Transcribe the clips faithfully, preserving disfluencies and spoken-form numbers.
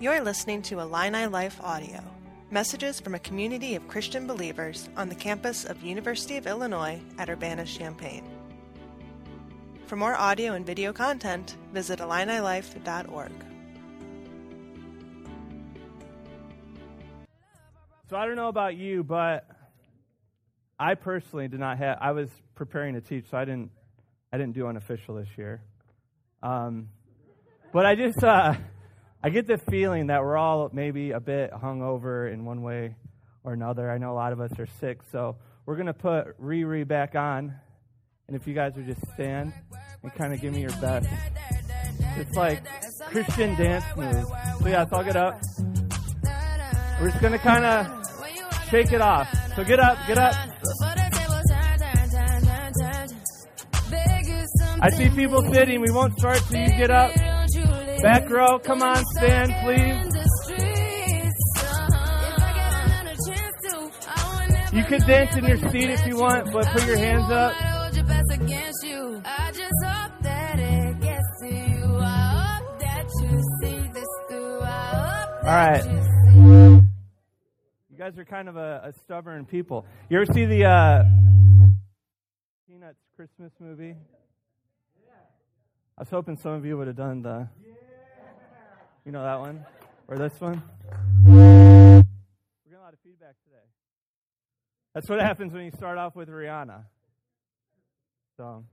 You're listening to Illini Life Audio, messages from a community of Christian believers on the campus of University of Illinois at Urbana-Champaign. For more audio and video content, visit illini life dot org. So I don't know about you, but I personally did not have, I was preparing to teach, so I didn't, I didn't do unofficial this year. Um, but I just, uh, I get the feeling that we're all maybe a bit hungover in one way or another. I know a lot of us are sick, so we're going to put Riri back on. And if you guys would just stand and kind of give me your best. It's like Christian dance moves. So yeah, so I'll get up. We're just going to kind of shake it off. So get up, get up. I see people sitting. We won't start till you get up. Back row, come on, stand, please. You can dance in your seat if you want, but put your hands up. All right. You guys are kind of a, a stubborn people. You ever see the uh, Peanuts Christmas movie? I was hoping some of you would have done the... You know that one? Or this one? We're getting a lot of feedback today. That's what happens when you start off with Rihanna. So,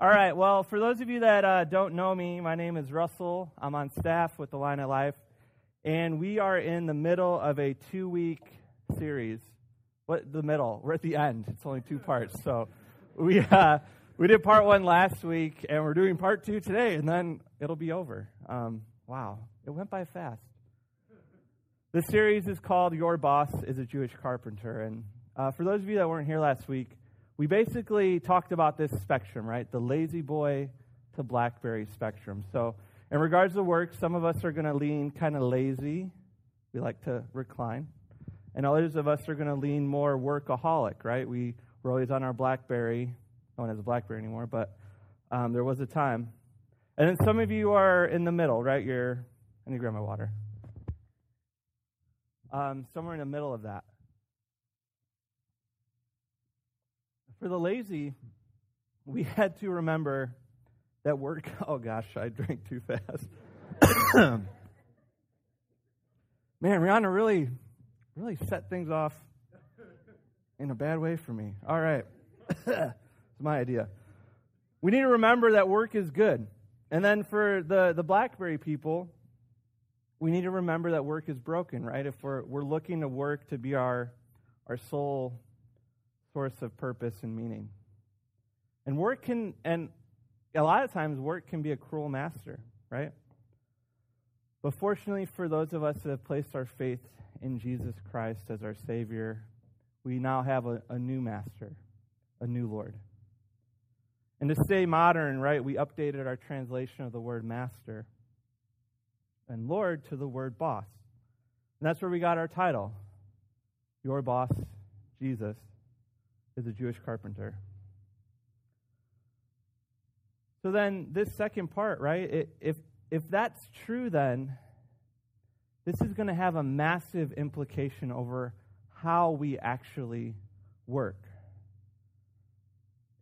all right, well, for those of you that uh, don't know me, my name is Russell. I'm on staff with the Line of Life, and we are in the middle of a two-week series. What, the middle? We're at the end. It's only two parts. So we uh, we did part one last week, and we're doing part two today, and then it'll be over. Um, Wow, it went by fast. This series is called Your Boss is a Jewish Carpenter. And uh, for those of you that weren't here last week, we basically talked about this spectrum, right? The lazy boy to BlackBerry spectrum. So in regards to work, some of us are going to lean kind of lazy. We like to recline. And others of us are going to lean more workaholic, right? We were always on our BlackBerry. No one has a BlackBerry anymore, but um, there was a time. And then some of you are in the middle, right? You're, I need to grab my water. Um, somewhere in the middle of that. For the lazy, we had to remember that work, oh gosh, I drank too fast. Man, Rihanna really, really set things off in a bad way for me. All right. It's my idea. We need to remember that work is good. And then for the, the BlackBerry people, we need to remember that work is broken, right? If we're we're looking to work to be our our sole source of purpose and meaning. And work can, and a lot of times work can be a cruel master, right? But fortunately for those of us that have placed our faith in Jesus Christ as our Savior, we now have a, a new master, a new Lord. And to stay modern, right, we updated our translation of the word master and Lord to the word boss. And that's where we got our title. Your boss, Jesus, is a Jewish carpenter. So then this second part, right, it, if, if that's true, then this is going to have a massive implication over how we actually work.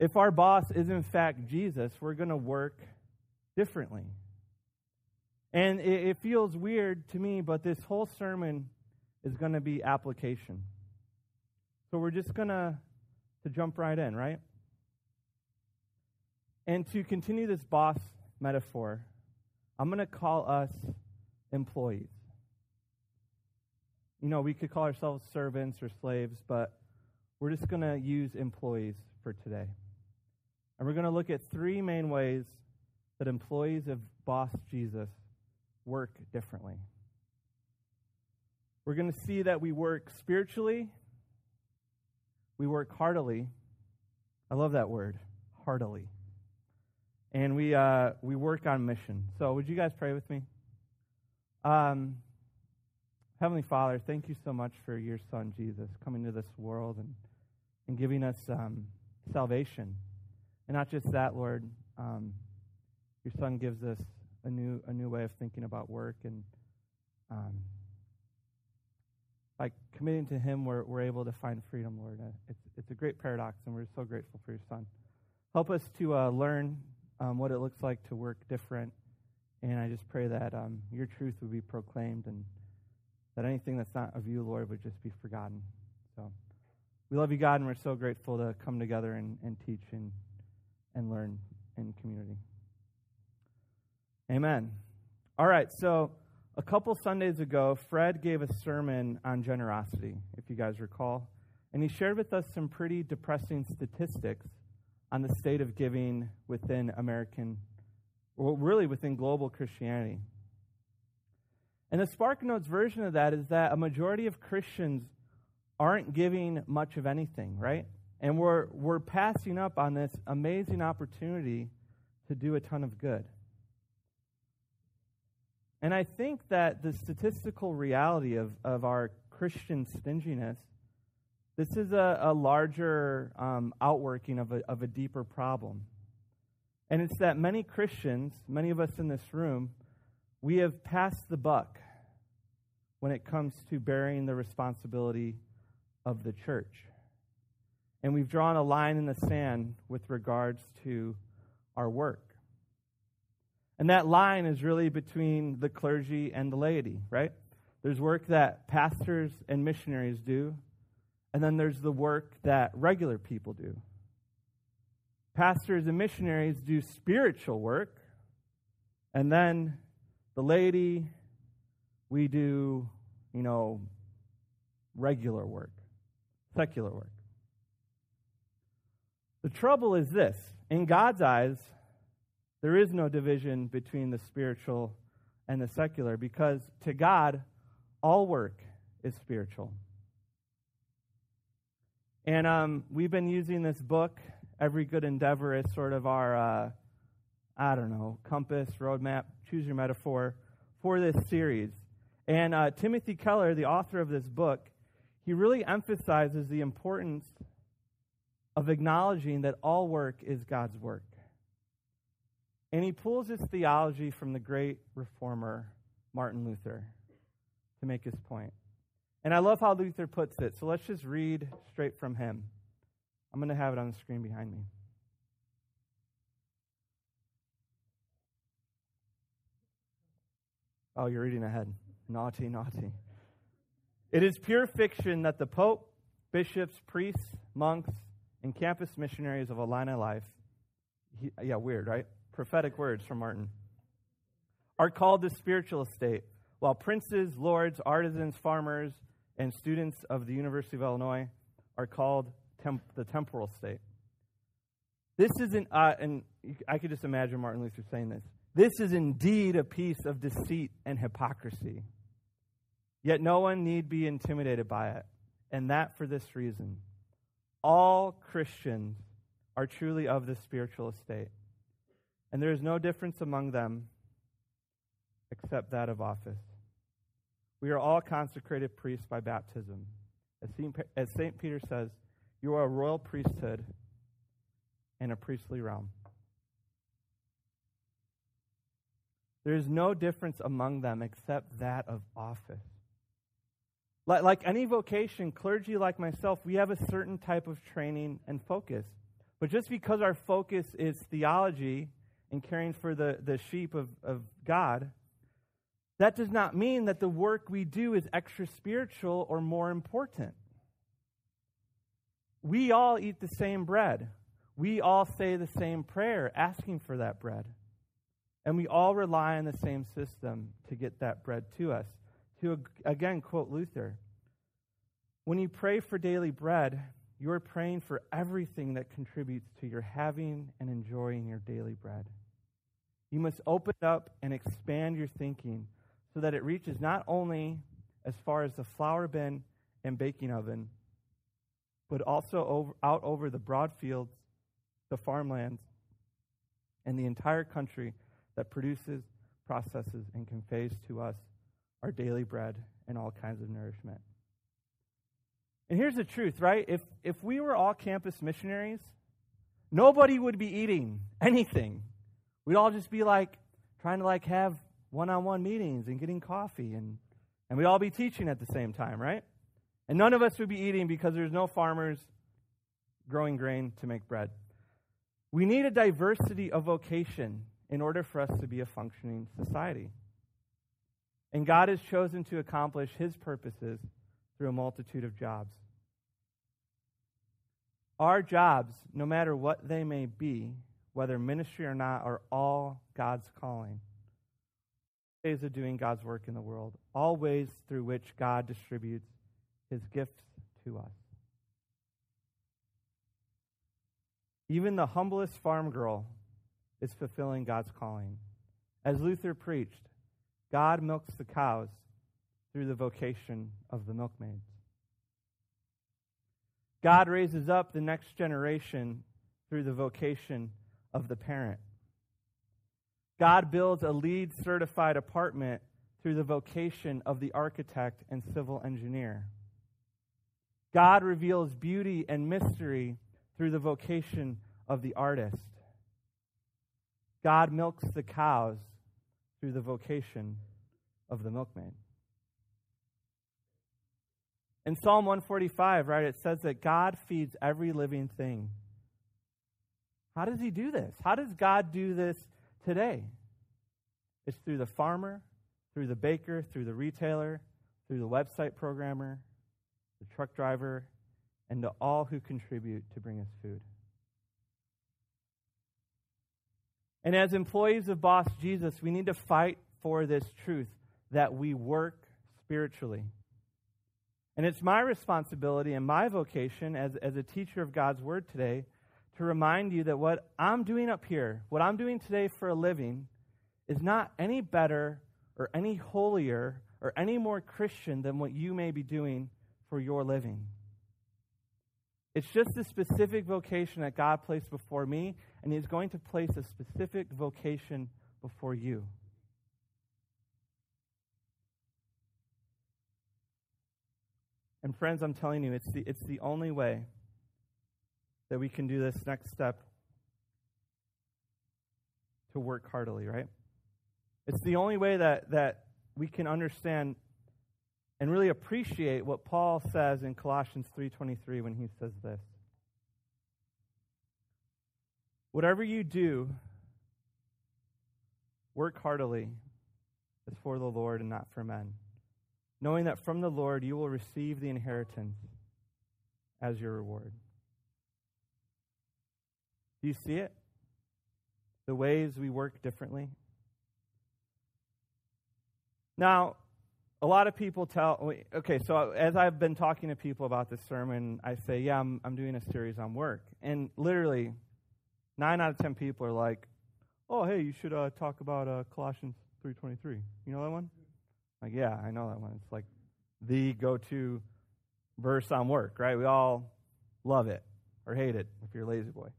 If our boss is, in fact, Jesus, we're going to work differently. And it, it feels weird to me, but this whole sermon is going to be application. So we're just going to to jump right in, right? And to continue this boss metaphor, I'm going to call us employees. You know, we could call ourselves servants or slaves, but we're just going to use employees for today. And we're going to look at three main ways that employees of Boss Jesus work differently. We're going to see that we work spiritually, we work heartily. I love that word, heartily. And we uh, we work on mission. So would you guys pray with me? Um, Heavenly Father, thank you so much for your Son, Jesus, coming to this world and, and giving us um, salvation. And not just that, Lord, um, your Son gives us a new a new way of thinking about work and Um, by committing to him, we're, we're able to find freedom, Lord. It's, it's a great paradox, and we're so grateful for your son. Help us to uh, learn um, what it looks like to work different, and I just pray that um, your truth would be proclaimed and that anything that's not of you, Lord, would just be forgotten. So we love you, God, and we're so grateful to come together and, and teach and, and learn in community. Amen. All right, so a couple Sundays ago, Fred gave a sermon on generosity, if you guys recall, and he shared with us some pretty depressing statistics on the state of giving within American, well, really within global Christianity. And the SparkNotes version of that is that a majority of Christians aren't giving much of anything, right? And we're we're passing up on this amazing opportunity to do a ton of good. And I think that the statistical reality of, of our Christian stinginess, this is a, a larger um, outworking of a, of a deeper problem. And it's that many Christians, many of us in this room, we have passed the buck when it comes to bearing the responsibility of the church. And we've drawn a line in the sand with regards to our work. And that line is really between the clergy and the laity, right? There's work that pastors and missionaries do, and then there's the work that regular people do. Pastors and missionaries do spiritual work, and then the laity, we do, you know, regular work, secular work. The trouble is this. In God's eyes, there is no division between the spiritual and the secular, because to God, all work is spiritual. And um, we've been using this book, Every Good Endeavor, as sort of our, uh, I don't know, compass, roadmap, choose your metaphor, for this series. And uh, Timothy Keller, the author of this book, he really emphasizes the importance of acknowledging that all work is God's work. And he pulls his theology from the great reformer, Martin Luther, to make his point. And I love how Luther puts it, so let's just read straight from him. I'm going to have it on the screen behind me. Oh, you're reading ahead. Naughty, naughty. It is pure fiction that the Pope, bishops, priests, monks, and campus missionaries of Illini life, he, yeah, weird, right? Prophetic words from Martin, are called the spiritual estate, while princes, lords, artisans, farmers, and students of the University of Illinois are called temp- the temporal state. This isn't, uh, and I could just imagine Martin Luther saying this, this is indeed a piece of deceit and hypocrisy. Yet no one need be intimidated by it, and that for this reason. All Christians are truly of the spiritual estate. And there is no difference among them except that of office. We are all consecrated priests by baptism. As Saint Peter says, you are a royal priesthood and a priestly realm. There is no difference among them except that of office. Like any vocation, clergy like myself, we have a certain type of training and focus. But just because our focus is theology and caring for the, the sheep of, of God, that does not mean that the work we do is extra spiritual or more important. We all eat the same bread. We all say the same prayer, asking for that bread. And we all rely on the same system to get that bread to us. To, again, quote Luther, when you pray for daily bread, you are praying for everything that contributes to your having and enjoying your daily bread. You must open it up and expand your thinking so that it reaches not only as far as the flour bin and baking oven, but also over, out over the broad fields, the farmlands, and the entire country that produces, processes, and conveys to us our daily bread and all kinds of nourishment. And here's the truth, right? If if we were all campus missionaries, nobody would be eating anything. We'd all just be like trying to like have one-on-one meetings and getting coffee and and we'd all be teaching at the same time, right? And none of us would be eating because there's no farmers growing grain to make bread. We need a diversity of vocation in order for us to be a functioning society. And God has chosen to accomplish his purposes through a multitude of jobs. Our jobs, no matter what they may be, whether ministry or not, are all God's calling. Ways of doing God's work in the world, all ways through which God distributes his gifts to us. Even the humblest farm girl is fulfilling God's calling. As Luther preached, God milks the cows through the vocation of the milkmaids. God raises up the next generation through the vocation of the parent. God builds a LEED certified apartment through the vocation of the architect and civil engineer. God reveals beauty and mystery through the vocation of the artist. God milks the cows through the vocation of the milkmaid. In Psalm one forty-five, right, it says that God feeds every living thing. How does he do this? How does God do this today? It's through the farmer, through the baker, through the retailer, through the website programmer, the truck driver, and to all who contribute to bring us food. And as employees of Boss Jesus, we need to fight for this truth that we work spiritually. And it's my responsibility and my vocation as, as a teacher of God's Word today to remind you that what I'm doing up here, what I'm doing today for a living, is not any better or any holier or any more Christian than what you may be doing for your living. It's just a specific vocation that God placed before me, and he's going to place a specific vocation before you. And friends, I'm telling you, it's the, it's the only way that we can do this next step to work heartily, right? It's the only way that, that we can understand and really appreciate what Paul says in Colossians three twenty-three when he says this. Whatever you do, work heartily as for the Lord and not for men, knowing that from the Lord you will receive the inheritance as your reward. Do you see it? The ways we work differently. Now, a lot of people tell, okay, so as I've been talking to people about this sermon, I say, yeah, I'm, I'm doing a series on work. And literally, nine out of ten people are like, oh, hey, you should uh, talk about uh, Colossians three twenty-three. You know that one? Like, yeah, I know that one. It's like the go-to verse on work, right? We all love it or hate it if you're a lazy boy.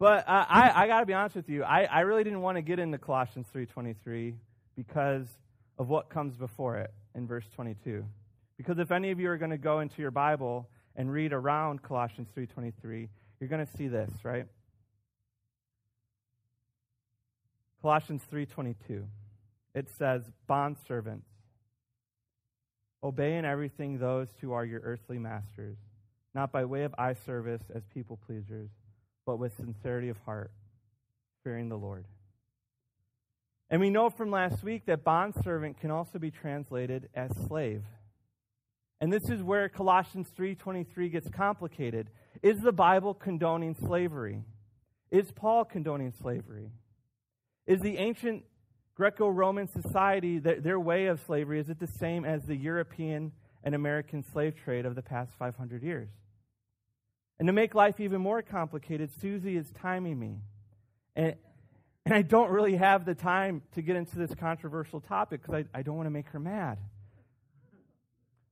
But uh, I, I got to be honest with you, I, I really didn't want to get into Colossians three twenty-three because of what comes before it in verse twenty-two. Because if any of you are going to go into your Bible and read around Colossians three twenty-three, you're going to see this, right? Colossians three twenty-two. It says, "Bondservants, obey in everything those who are your earthly masters, not by way of eye service as people pleasers, but with sincerity of heart, fearing the Lord." And we know from last week that bondservant can also be translated as slave. And this is where Colossians three twenty-three gets complicated. Is the Bible condoning slavery? Is Paul condoning slavery? Is the ancient Greco-Roman society, their, their way of slavery, is it the same as the European and American slave trade of the past five hundred years? And to make life even more complicated, Susie is timing me. And And I don't really have the time to get into this controversial topic because I, I don't want to make her mad.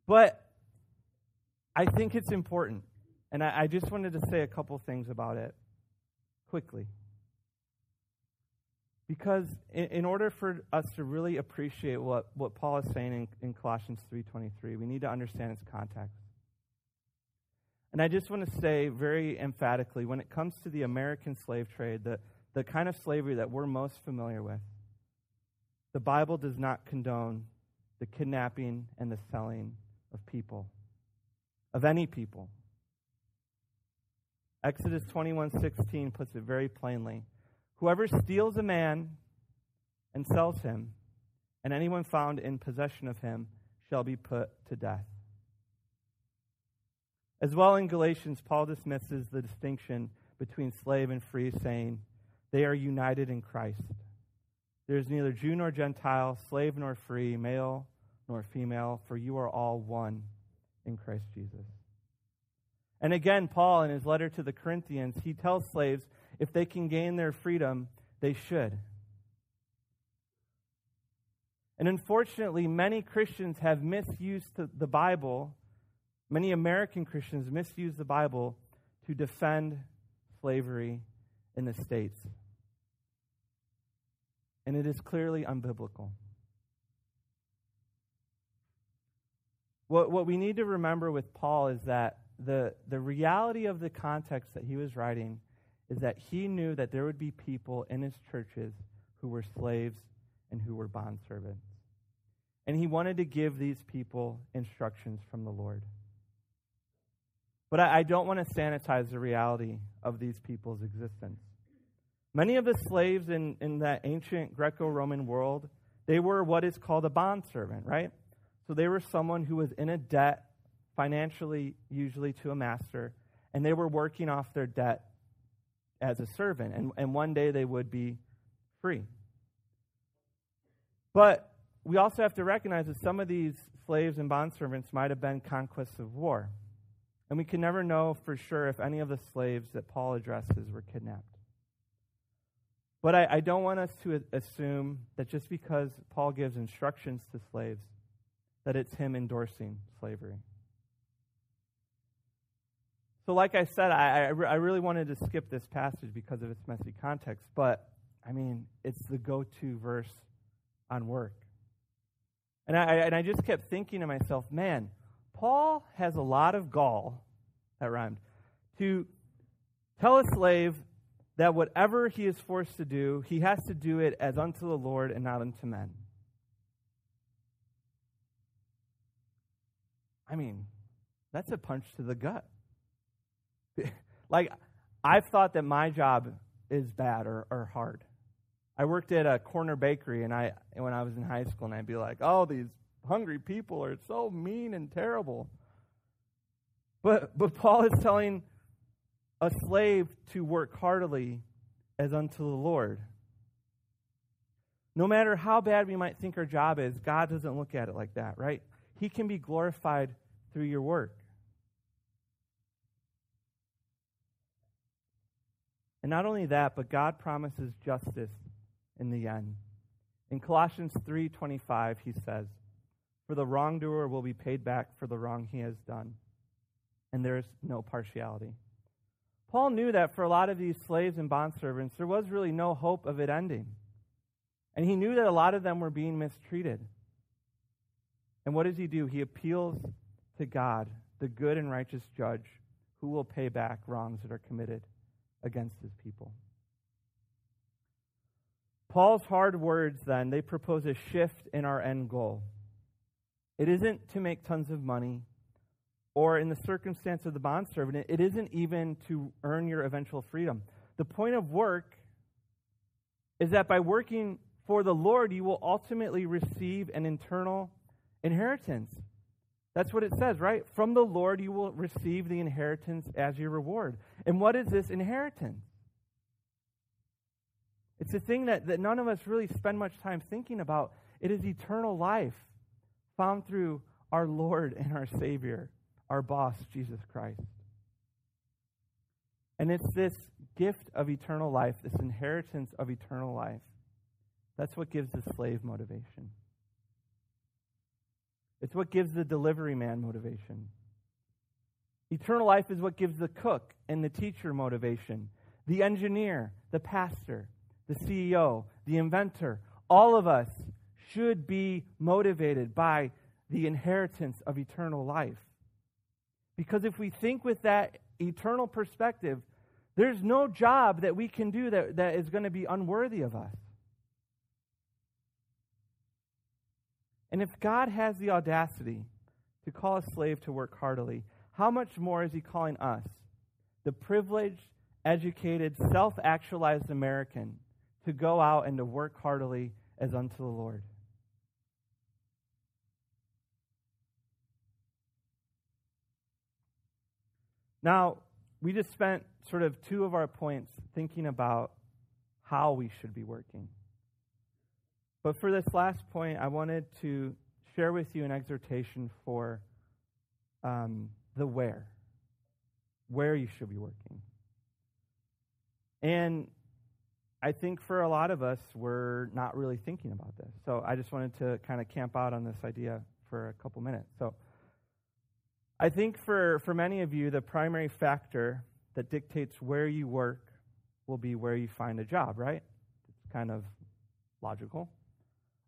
But I think it's important. And I, I just wanted to say a couple things about it quickly. Because in, in order for us to really appreciate what, what Paul is saying in, in Colossians three twenty-three, we need to understand its context. And I just want to say very emphatically, when it comes to the American slave trade, the the kind of slavery that we're most familiar with, the Bible does not condone the kidnapping and the selling of people, of any people. Exodus twenty-one sixteen puts it very plainly. Whoever steals a man and sells him, and anyone found in possession of him shall be put to death. As well, in Galatians, Paul dismisses the distinction between slave and free, saying, they are united in Christ. There is neither Jew nor Gentile, slave nor free, male nor female, for you are all one in Christ Jesus. And again, Paul, in his letter to the Corinthians, he tells slaves, if they can gain their freedom, they should. And unfortunately, many Christians have misused the Bible. Many American Christians misuse the Bible to defend slavery in the States. And it is clearly unbiblical. What, what we need to remember with Paul is that the, the reality of the context that he was writing is that he knew that there would be people in his churches who were slaves and who were bondservants. And he wanted to give these people instructions from the Lord. But I, I don't want to sanitize the reality of these people's existence. Many of the slaves in, in that ancient Greco-Roman world, they were what is called a bondservant, right? So they were someone who was in a debt financially, usually to a master, and they were working off their debt as a servant, and, and one day they would be free. But we also have to recognize that some of these slaves and bondservants might have been conquests of war, and we can never know for sure if any of the slaves that Paul addresses were kidnapped. But I, I don't want us to assume that just because Paul gives instructions to slaves, that it's him endorsing slavery. So like I said, I, I, I really wanted to skip this passage because of its messy context, but, I mean, it's the go-to verse on work. And I, and I just kept thinking to myself, man, Paul has a lot of gall, that rhymed, to tell a slave that whatever he is forced to do, he has to do it as unto the Lord and not unto men. I mean, that's a punch to the gut. Like, I've thought that my job is bad or, or hard. I worked at a corner bakery and I when I was in high school, and I'd be like, oh, these hungry people are so mean and terrible. But but Paul is telling a slave to work heartily as unto the Lord. No matter how bad we might think our job is, God doesn't look at it like that, right? He can be glorified through your work. And not only that, but God promises justice in the end. In Colossians three twenty-five, he says, for the wrongdoer will be paid back for the wrong he has done, and there is no partiality. Paul knew that for a lot of these slaves and bondservants, there was really no hope of it ending. And he knew that a lot of them were being mistreated. And what does he do? He appeals to God, the good and righteous judge, who will pay back wrongs that are committed against his people. Paul's hard words, then, they propose a shift in our end goal. It isn't to make tons of money, or in the circumstance of the bondservant, it isn't even to earn your eventual freedom. The point of work is that by working for the Lord, you will ultimately receive an eternal inheritance. That's what it says, right? From the Lord, you will receive the inheritance as your reward. And what is this inheritance? It's a thing that, that none of us really spend much time thinking about. It is eternal life found through our Lord and our Savior, our boss, Jesus Christ. And it's this gift of eternal life, this inheritance of eternal life, that's what gives the slave motivation. It's what gives the delivery man motivation. Eternal life is what gives the cook and the teacher motivation, the engineer, the pastor, the C E O, the inventor. All of us should be motivated by the inheritance of eternal life. Because if we think with that eternal perspective, there's no job that we can do that, that is going to be unworthy of us. And if God has the audacity to call a slave to work heartily, how much more is he calling us, the privileged, educated, self-actualized American, to go out and to work heartily as unto the Lord? Now, we just spent sort of two of our points thinking about how we should be working. But for this last point, I wanted to share with you an exhortation for um, the where, where you should be working. And I think for a lot of us, we're not really thinking about this. So I just wanted to kind of camp out on this idea for a couple minutes. So I think for, for many of you, the primary factor that dictates where you work will be where you find a job, right? It's kind of logical.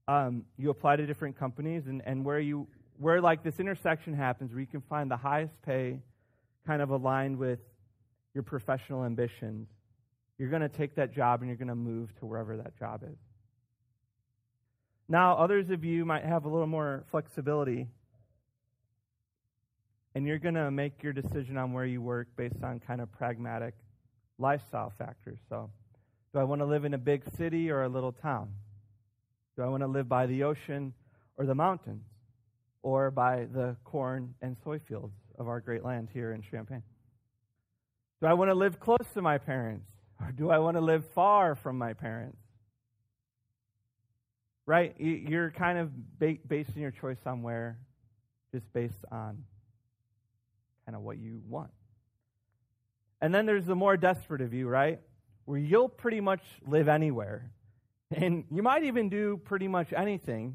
Um, you apply to different companies, and, and where you where like this intersection happens, where you can find the highest pay kind of aligned with your professional ambitions, you're going to take that job and you're going to move to wherever that job is. Now, others of you might have a little more flexibility, and you're going to make your decision on where you work based on kind of pragmatic lifestyle factors. So, do I want to live in a big city or a little town? Do I want to live by the ocean or the mountains or by the corn and soy fields of our great land here in Champaign? Do I want to live close to my parents or do I want to live far from my parents? Right? You're kind of basing your choice on where, just based on kind of what you want. And then there's the more desperate of you, right? Where you'll pretty much live anywhere. And you might even do pretty much anything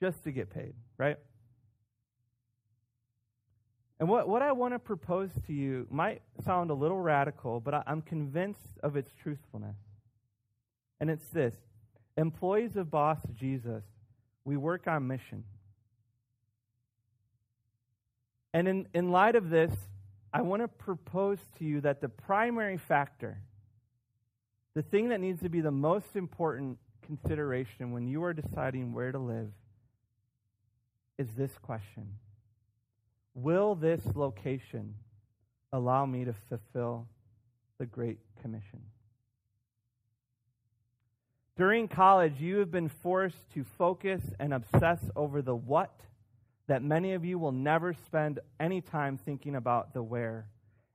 just to get paid, right? And what, what I want to propose to you might sound a little radical, but I, I'm convinced of its truthfulness. And it's this: employees of Boss Jesus, we work on mission. And in, in light of this, I want to propose to you that the primary factor, the thing that needs to be the most important consideration when you are deciding where to live, is this question: will this location allow me to fulfill the Great Commission? During college, you have been forced to focus and obsess over the what that many of you will never spend any time thinking about the where,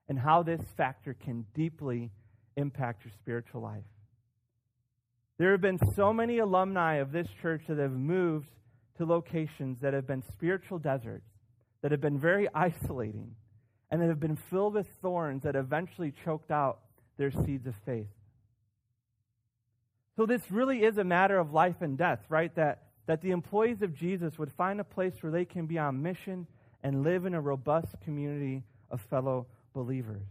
and how this factor can deeply impact your spiritual life. There have been so many alumni of this church that have moved to locations that have been spiritual deserts, that have been very isolating, and that have been filled with thorns that eventually choked out their seeds of faith. So this really is a matter of life and death, right? That that the employees of Jesus would find a place where they can be on mission and live in a robust community of fellow believers.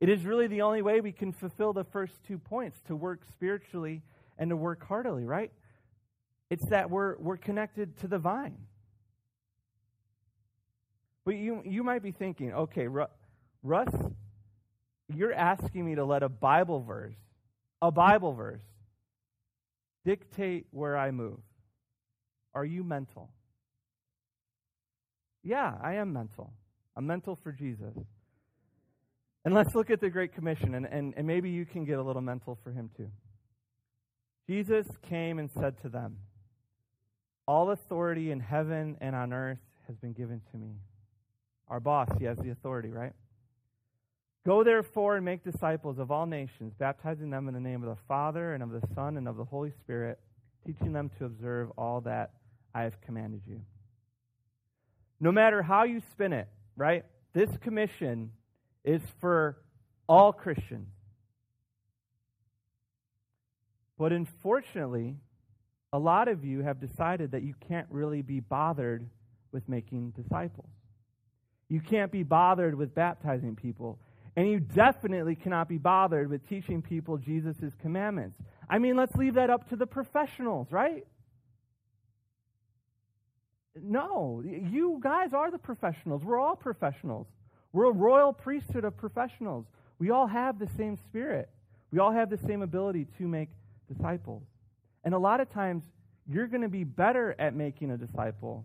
It is really the only way we can fulfill the first two points, to work spiritually and to work heartily, right? It's that we're we're connected to the vine. But you, you might be thinking, okay, Russ, you're asking me to let a Bible verse, a Bible verse, dictate where I move. Are you mental? Yeah, I am mental. I'm mental for Jesus. And let's look at the Great Commission, and, and, and maybe you can get a little mental for him too. Jesus came and said to them, "All authority in heaven and on earth has been given to me." Our boss, he has the authority, right? "Go therefore and make disciples of all nations, baptizing them in the name of the Father and of the Son and of the Holy Spirit, teaching them to observe all that I have commanded you." No matter how you spin it, right? This commission is for all Christians. But unfortunately, a lot of you have decided that you can't really be bothered with making disciples. You can't be bothered with baptizing people. And you definitely cannot be bothered with teaching people Jesus' commandments. I mean, let's leave that up to the professionals, right? No, you guys are the professionals. We're all professionals. We're a royal priesthood of professionals. We all have the same spirit. We all have the same ability to make disciples. And a lot of times, you're going to be better at making a disciple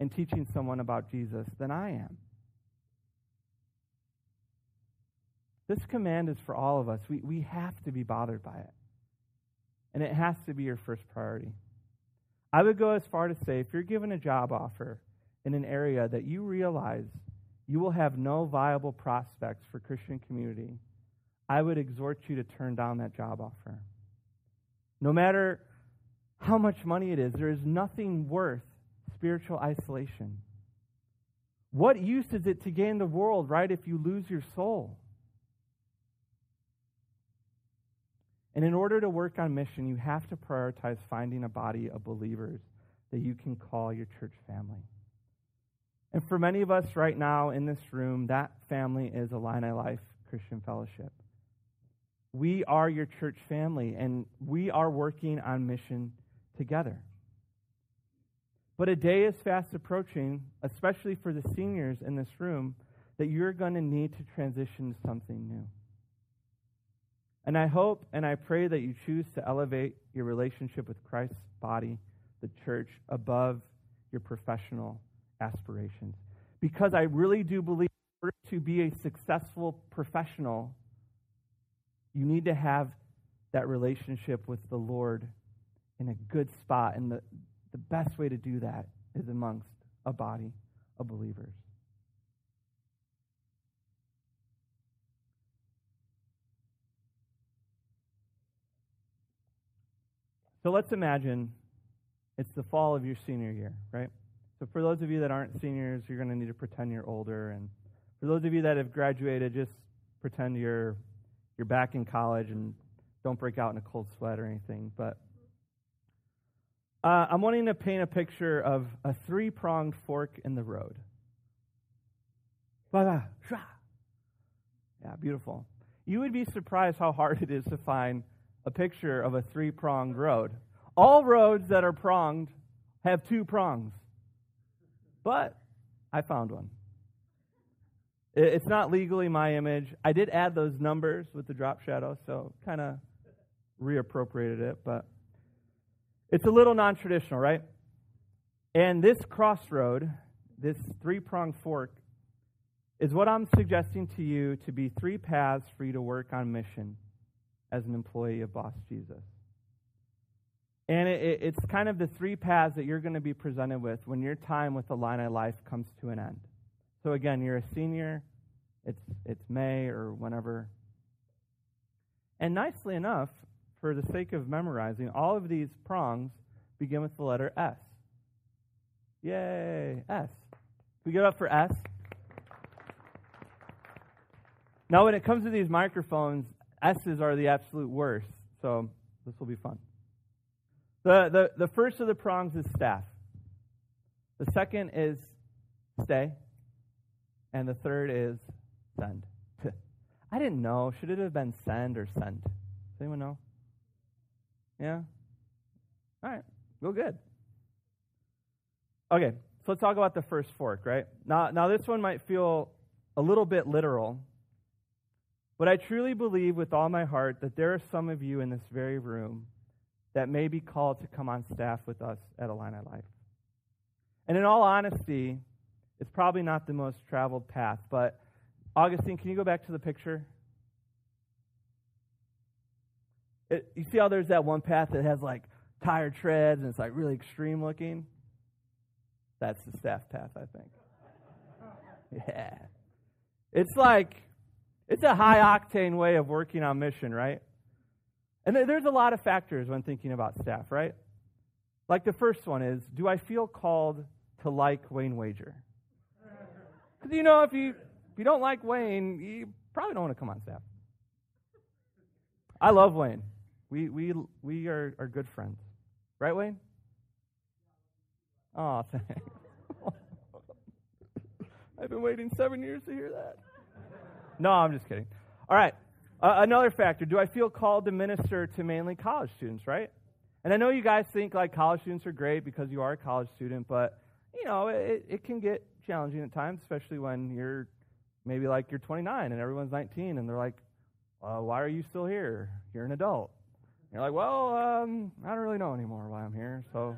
and teaching someone about Jesus than I am. This command is for all of us. We, we have to be bothered by it. And it has to be your first priority. I would go as far to say, if you're given a job offer in an area that you realize you will have no viable prospects for Christian community, I would exhort you to turn down that job offer. No matter how much money it is, there is nothing worth spiritual isolation. What use is it to gain the world, right, if you lose your soul? And in order to work on mission, you have to prioritize finding a body of believers that you can call your church family. And for many of us right now in this room, that family is Illini Life Christian Fellowship. We are your church family, and we are working on mission together. But a day is fast approaching, especially for the seniors in this room, that you're going to need to transition to something new. And I hope and I pray that you choose to elevate your relationship with Christ's body, the church, above your professional aspirations. Because I really do believe in order to be a successful professional, you need to have that relationship with the Lord in a good spot. And the, the best way to do that is amongst a body of believers. So let's imagine it's the fall of your senior year, right? So for those of you that aren't seniors, you're going to need to pretend you're older. And for those of you that have graduated, just pretend you're you're back in college and don't break out in a cold sweat or anything. But uh, I'm wanting to paint a picture of a three-pronged fork in the road. Yeah, beautiful. You would be surprised how hard it is to find a picture of a three-pronged road. All roads that are pronged have two prongs, but I found one. It's not legally my image. I did add those numbers with the drop shadow, so kind of reappropriated it, but it's a little non-traditional, right? And this crossroad, this three-pronged fork, is what I'm suggesting to you to be three paths for you to work on mission as an employee of Boss Jesus. And it, it, it's kind of the three paths that you're going to be presented with when your time with Illini Life comes to an end. So again, you're a senior, it's it's May or whenever. And nicely enough, for the sake of memorizing, all of these prongs begin with the letter S. Yay, S. We get up for S. Now when it comes to these microphones, S's are the absolute worst, so this will be fun. The, the, the first of the prongs is staff. The second is stay. And the third is send. I didn't know. Should it have been send or sent? Does anyone know? Yeah? All right. Go good. Okay, so let's talk about the first fork, right? Now, now this one might feel a little bit literal, but I truly believe with all my heart that there are some of you in this very room that may be called to come on staff with us at Illini Life. And in all honesty, it's probably not the most traveled path, but Augustine, can you go back to the picture? It, you see how there's that one path that has like tire treads and it's like really extreme looking? That's the staff path, I think. Yeah. It's like... It's a high-octane way of working on mission, right? And there's a lot of factors when thinking about staff, right? Like the first one is, do I feel called to like Wayne Wager? Because, you know, if you if you don't like Wayne, you probably don't want to come on staff. I love Wayne. We we we are, are good friends. Right, Wayne? Oh, thanks. I've been waiting seven years to hear that. No, I'm just kidding. All right. Uh, another factor. Do I feel called to minister to mainly college students, right? And I know you guys think like college students are great because you are a college student, but, you know, it, it can get challenging at times, especially when you're maybe like you're twenty-nine and everyone's nineteen and they're like, well, why are you still here? You're an adult. You're like, well, um, I don't really know anymore why I'm here. So,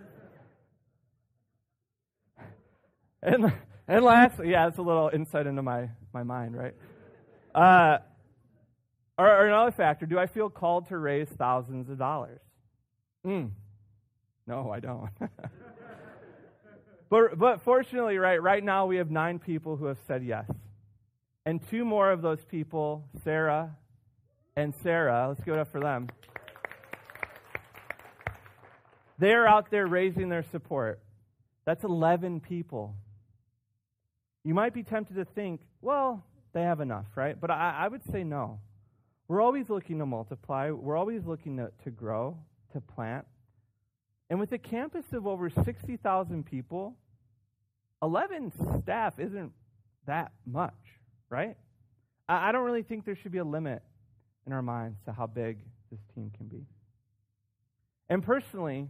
and and last, yeah, it's a little insight into my my mind, right? Uh, or, or another factor: do I feel called to raise thousands of dollars? Mm. No, I don't. But but fortunately, right right now we have nine people who have said yes, and two more of those people, Sarah and Sarah. Let's give it up for them. They are out there raising their support. That's eleven people. You might be tempted to think, well, they have enough, right? But I, I would say no. We're always looking to multiply. We're always looking to, to grow, to plant. And with a campus of over sixty thousand people, eleven staff isn't that much, right? I, I don't really think there should be a limit in our minds to how big this team can be. And personally,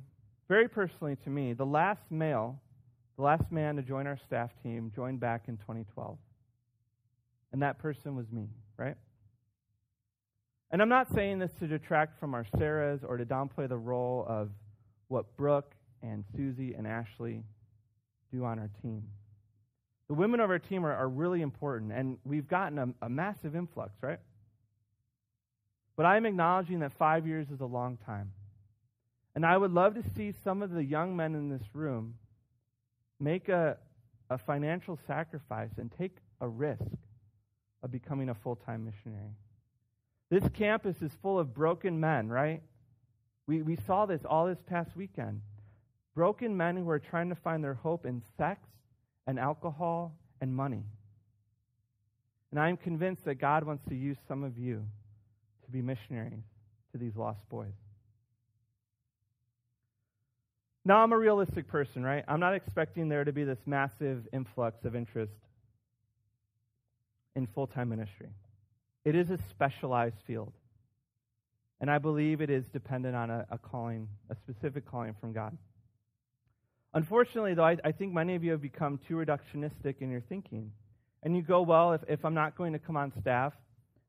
very personally to me, the last male, the last man to join our staff team joined back in twenty twelve. And that person was me, right? And I'm not saying this to detract from our Sarahs or to downplay the role of what Brooke and Susie and Ashley do on our team. The women of our team are, are really important, and we've gotten a, a massive influx, right? But I'm acknowledging that five years is a long time. And I would love to see some of the young men in this room make a, a financial sacrifice and take a risk of becoming a full-time missionary. This campus is full of broken men, right? We we saw this all this past weekend. Broken men who are trying to find their hope in sex and alcohol and money. And I'm convinced that God wants to use some of you to be missionaries to these lost boys. Now, I'm a realistic person, right? I'm not expecting there to be this massive influx of interest in full-time ministry. It is a specialized field. And I believe it is dependent on a, a calling, a specific calling from God. Unfortunately, though, I, I think many of you have become too reductionistic in your thinking. And you go, well, if, if I'm not going to come on staff,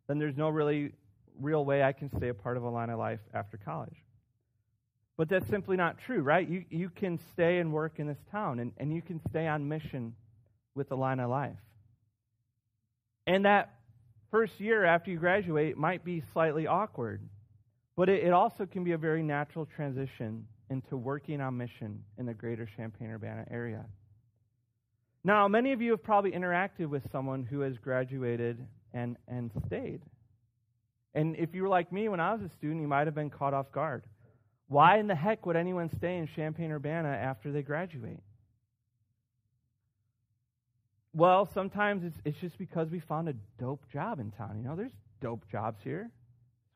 then there's no really real way I can stay a part of Illini life after college. But that's simply not true, right? You you can stay and work in this town, and, and you can stay on mission with the line of life. And that first year after you graduate might be slightly awkward, but it, it also can be a very natural transition into working on mission in the greater Champaign-Urbana area. Now, many of you have probably interacted with someone who has graduated and, and stayed. And if you were like me when I was a student, you might have been caught off guard. Why in the heck would anyone stay in Champaign-Urbana after they graduate? Well, sometimes it's, it's just because we found a dope job in town. You know, there's dope jobs here.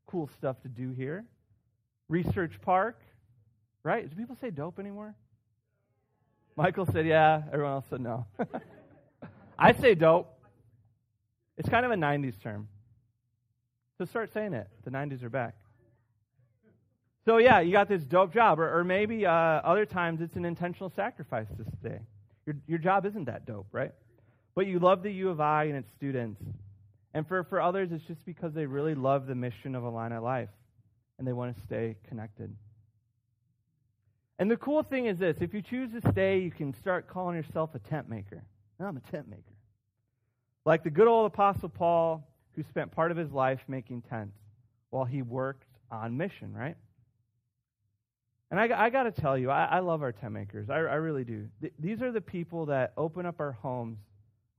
Cool stuff to do here. Research Park, right? Do people say dope anymore? Michael said yeah. Everyone else said no. I say dope. It's kind of a nineties term. So start saying it. The nineties are back. So yeah, you got this dope job, or, or maybe uh, other times it's an intentional sacrifice to stay. Your your job isn't that dope, right? But you love the U of I and its students. And for, for others, it's just because they really love the mission of Illini Life, and they want to stay connected. And the cool thing is this: if you choose to stay, you can start calling yourself a tent maker. No, I'm a tent maker. Like the good old Apostle Paul, who spent part of his life making tents while he worked on mission, right? And I, I got to tell you, I, I love our tent makers. I, I really do. Th- these are the people that open up our homes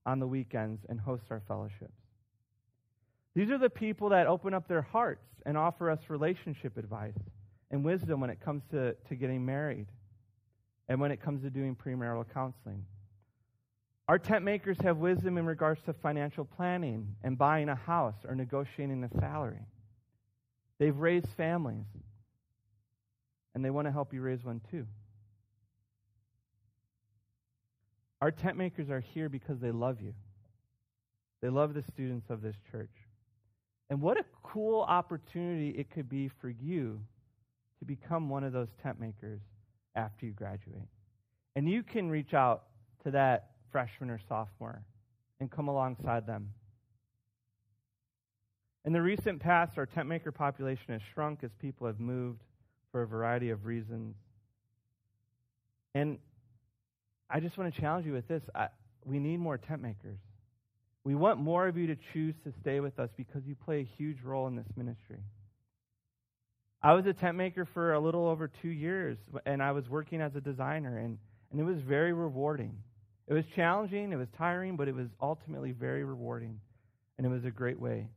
on the weekends and host our fellowships. These are the people that open up their hearts and offer us relationship advice and wisdom when it comes to, to getting married and when it comes to doing premarital counseling. Our tent makers have wisdom in regards to financial planning and buying a house or negotiating a salary. They've raised families. And they want to help you raise one too. Our tent makers are here because they love you. They love the students of this church. And what a cool opportunity it could be for you to become one of those tent makers after you graduate. And you can reach out to that freshman or sophomore and come alongside them. In the recent past, our tent maker population has shrunk as people have moved for a variety of reasons. And I just want to challenge you with this. I, we need more tent makers. We want more of you to choose to stay with us because you play a huge role in this ministry. I was a tent maker for a little over two years, and I was working as a designer, and, and it was very rewarding. It was challenging, it was tiring, but it was ultimately very rewarding, and it was a great way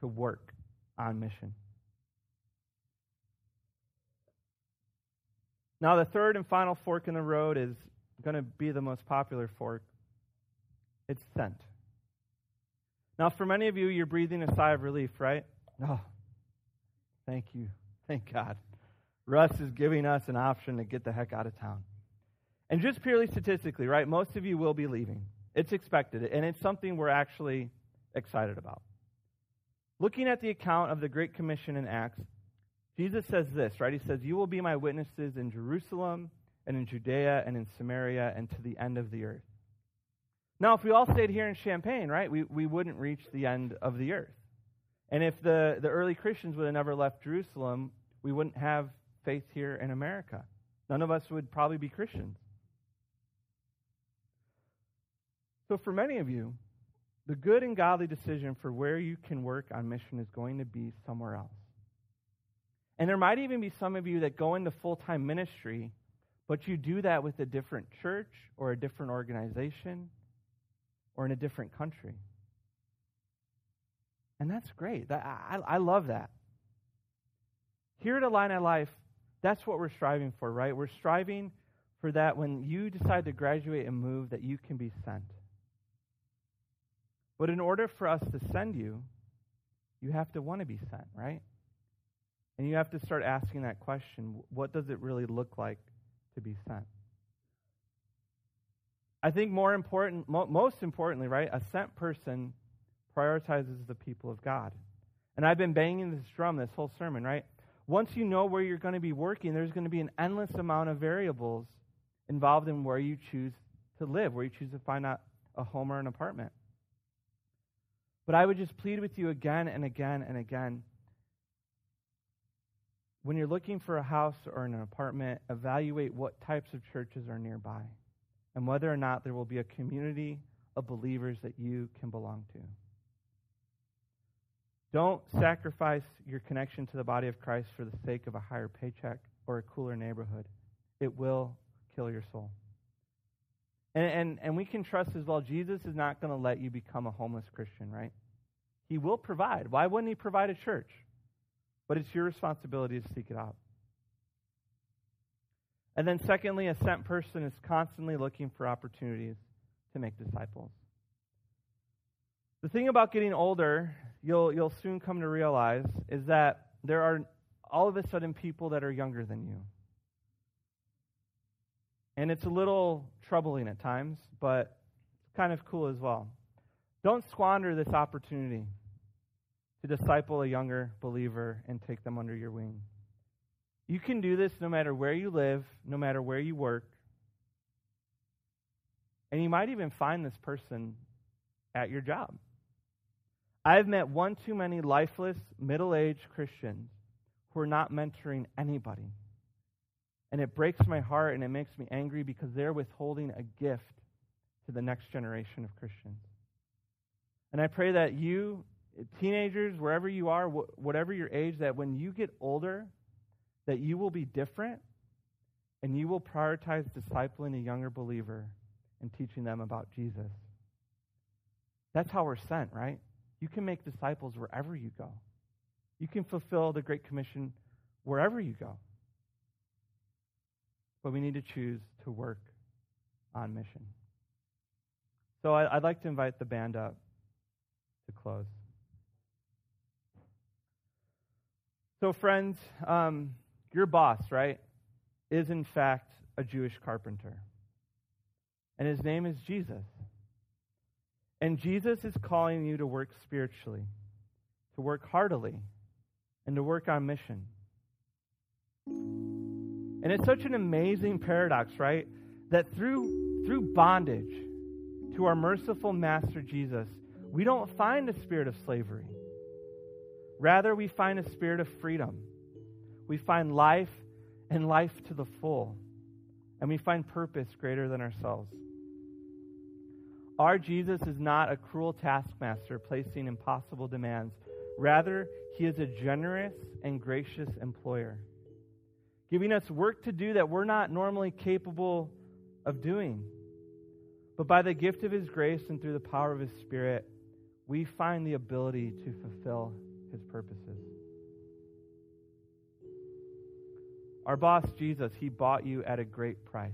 to work on mission. Now, the third and final fork in the road is going to be the most popular fork. It's scent. Now, for many of you, you're breathing a sigh of relief, right? Oh, thank you. Thank God. Russ is giving us an option to get the heck out of town. And just purely statistically, right, most of you will be leaving. It's expected, and it's something we're actually excited about. Looking at the account of the Great Commission in Acts, Jesus says this, right? He says, "You will be my witnesses in Jerusalem and in Judea and in Samaria and to the end of the earth." Now, if we all stayed here in Champaign, right, we, we wouldn't reach the end of the earth. And if the, the early Christians would have never left Jerusalem, we wouldn't have faith here in America. None of us would probably be Christians. So for many of you, the good and godly decision for where you can work on mission is going to be somewhere else. And there might even be some of you that go into full-time ministry, but you do that with a different church or a different organization or in a different country. And that's great. I, I, I love that. Here at Illini Life, that's what we're striving for, right? We're striving for that when you decide to graduate and move, that you can be sent. But in order for us to send you, you have to want to be sent, right? And you have to start asking that question, what does it really look like to be sent? I think more important, most importantly, right, a sent person prioritizes the people of God. And I've been banging this drum this whole sermon, right? Once you know where you're going to be working, there's going to be an endless amount of variables involved in where you choose to live, where you choose to find out a home or an apartment. But I would just plead with you again and again and again. When you're looking for a house or an apartment, evaluate what types of churches are nearby and whether or not there will be a community of believers that you can belong to. Don't sacrifice your connection to the body of Christ for the sake of a higher paycheck or a cooler neighborhood. It will kill your soul. And and, and we can trust as well, Jesus is not going to let you become a homeless Christian, right? He will provide. Why wouldn't he provide a church? But it's your responsibility to seek it out. And then secondly, a sent person is constantly looking for opportunities to make disciples. The thing about getting older, you'll you'll soon come to realize, is that there are all of a sudden people that are younger than you. And it's a little troubling at times, but it's kind of cool as well. Don't squander this opportunity to disciple a younger believer and take them under your wing. You can do this no matter where you live, no matter where you work. And you might even find this person at your job. I've met one too many lifeless, middle-aged Christians who are not mentoring anybody. And it breaks my heart and it makes me angry because they're withholding a gift to the next generation of Christians. And I pray that you, teenagers, wherever you are, wh- whatever your age, that when you get older, that you will be different and you will prioritize discipling a younger believer and teaching them about Jesus. That's how we're sent, right? You can make disciples wherever you go. You can fulfill the Great Commission wherever you go. But we need to choose to work on mission. So I'd like to invite the band up to close. So friends, um, your boss, right, is in fact a Jewish carpenter. And his name is Jesus. And Jesus is calling you to work spiritually, to work heartily, and to work on mission. And it's such an amazing paradox, right? That through through bondage to our merciful Master Jesus, we don't find a spirit of slavery. Rather, we find a spirit of freedom. We find life and life to the full. And we find purpose greater than ourselves. Our Jesus is not a cruel taskmaster placing impossible demands. Rather, he is a generous and gracious employer, giving us work to do that we're not normally capable of doing. But by the gift of his grace and through the power of his Spirit, we find the ability to fulfill his purposes. Our boss, Jesus, he bought you at a great price.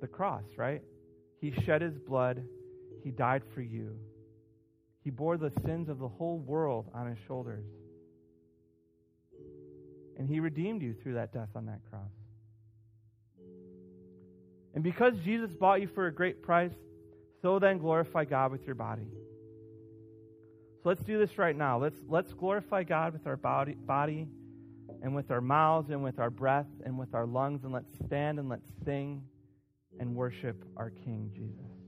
The cross, right? He shed his blood. He died for you. He bore the sins of the whole world on his shoulders. And he redeemed you through that death on that cross. And because Jesus bought you for a great price, so then glorify God with your body. So let's do this right now. Let's let's glorify God with our body, body and with our mouths and with our breath and with our lungs. And let's stand and let's sing and worship our King Jesus.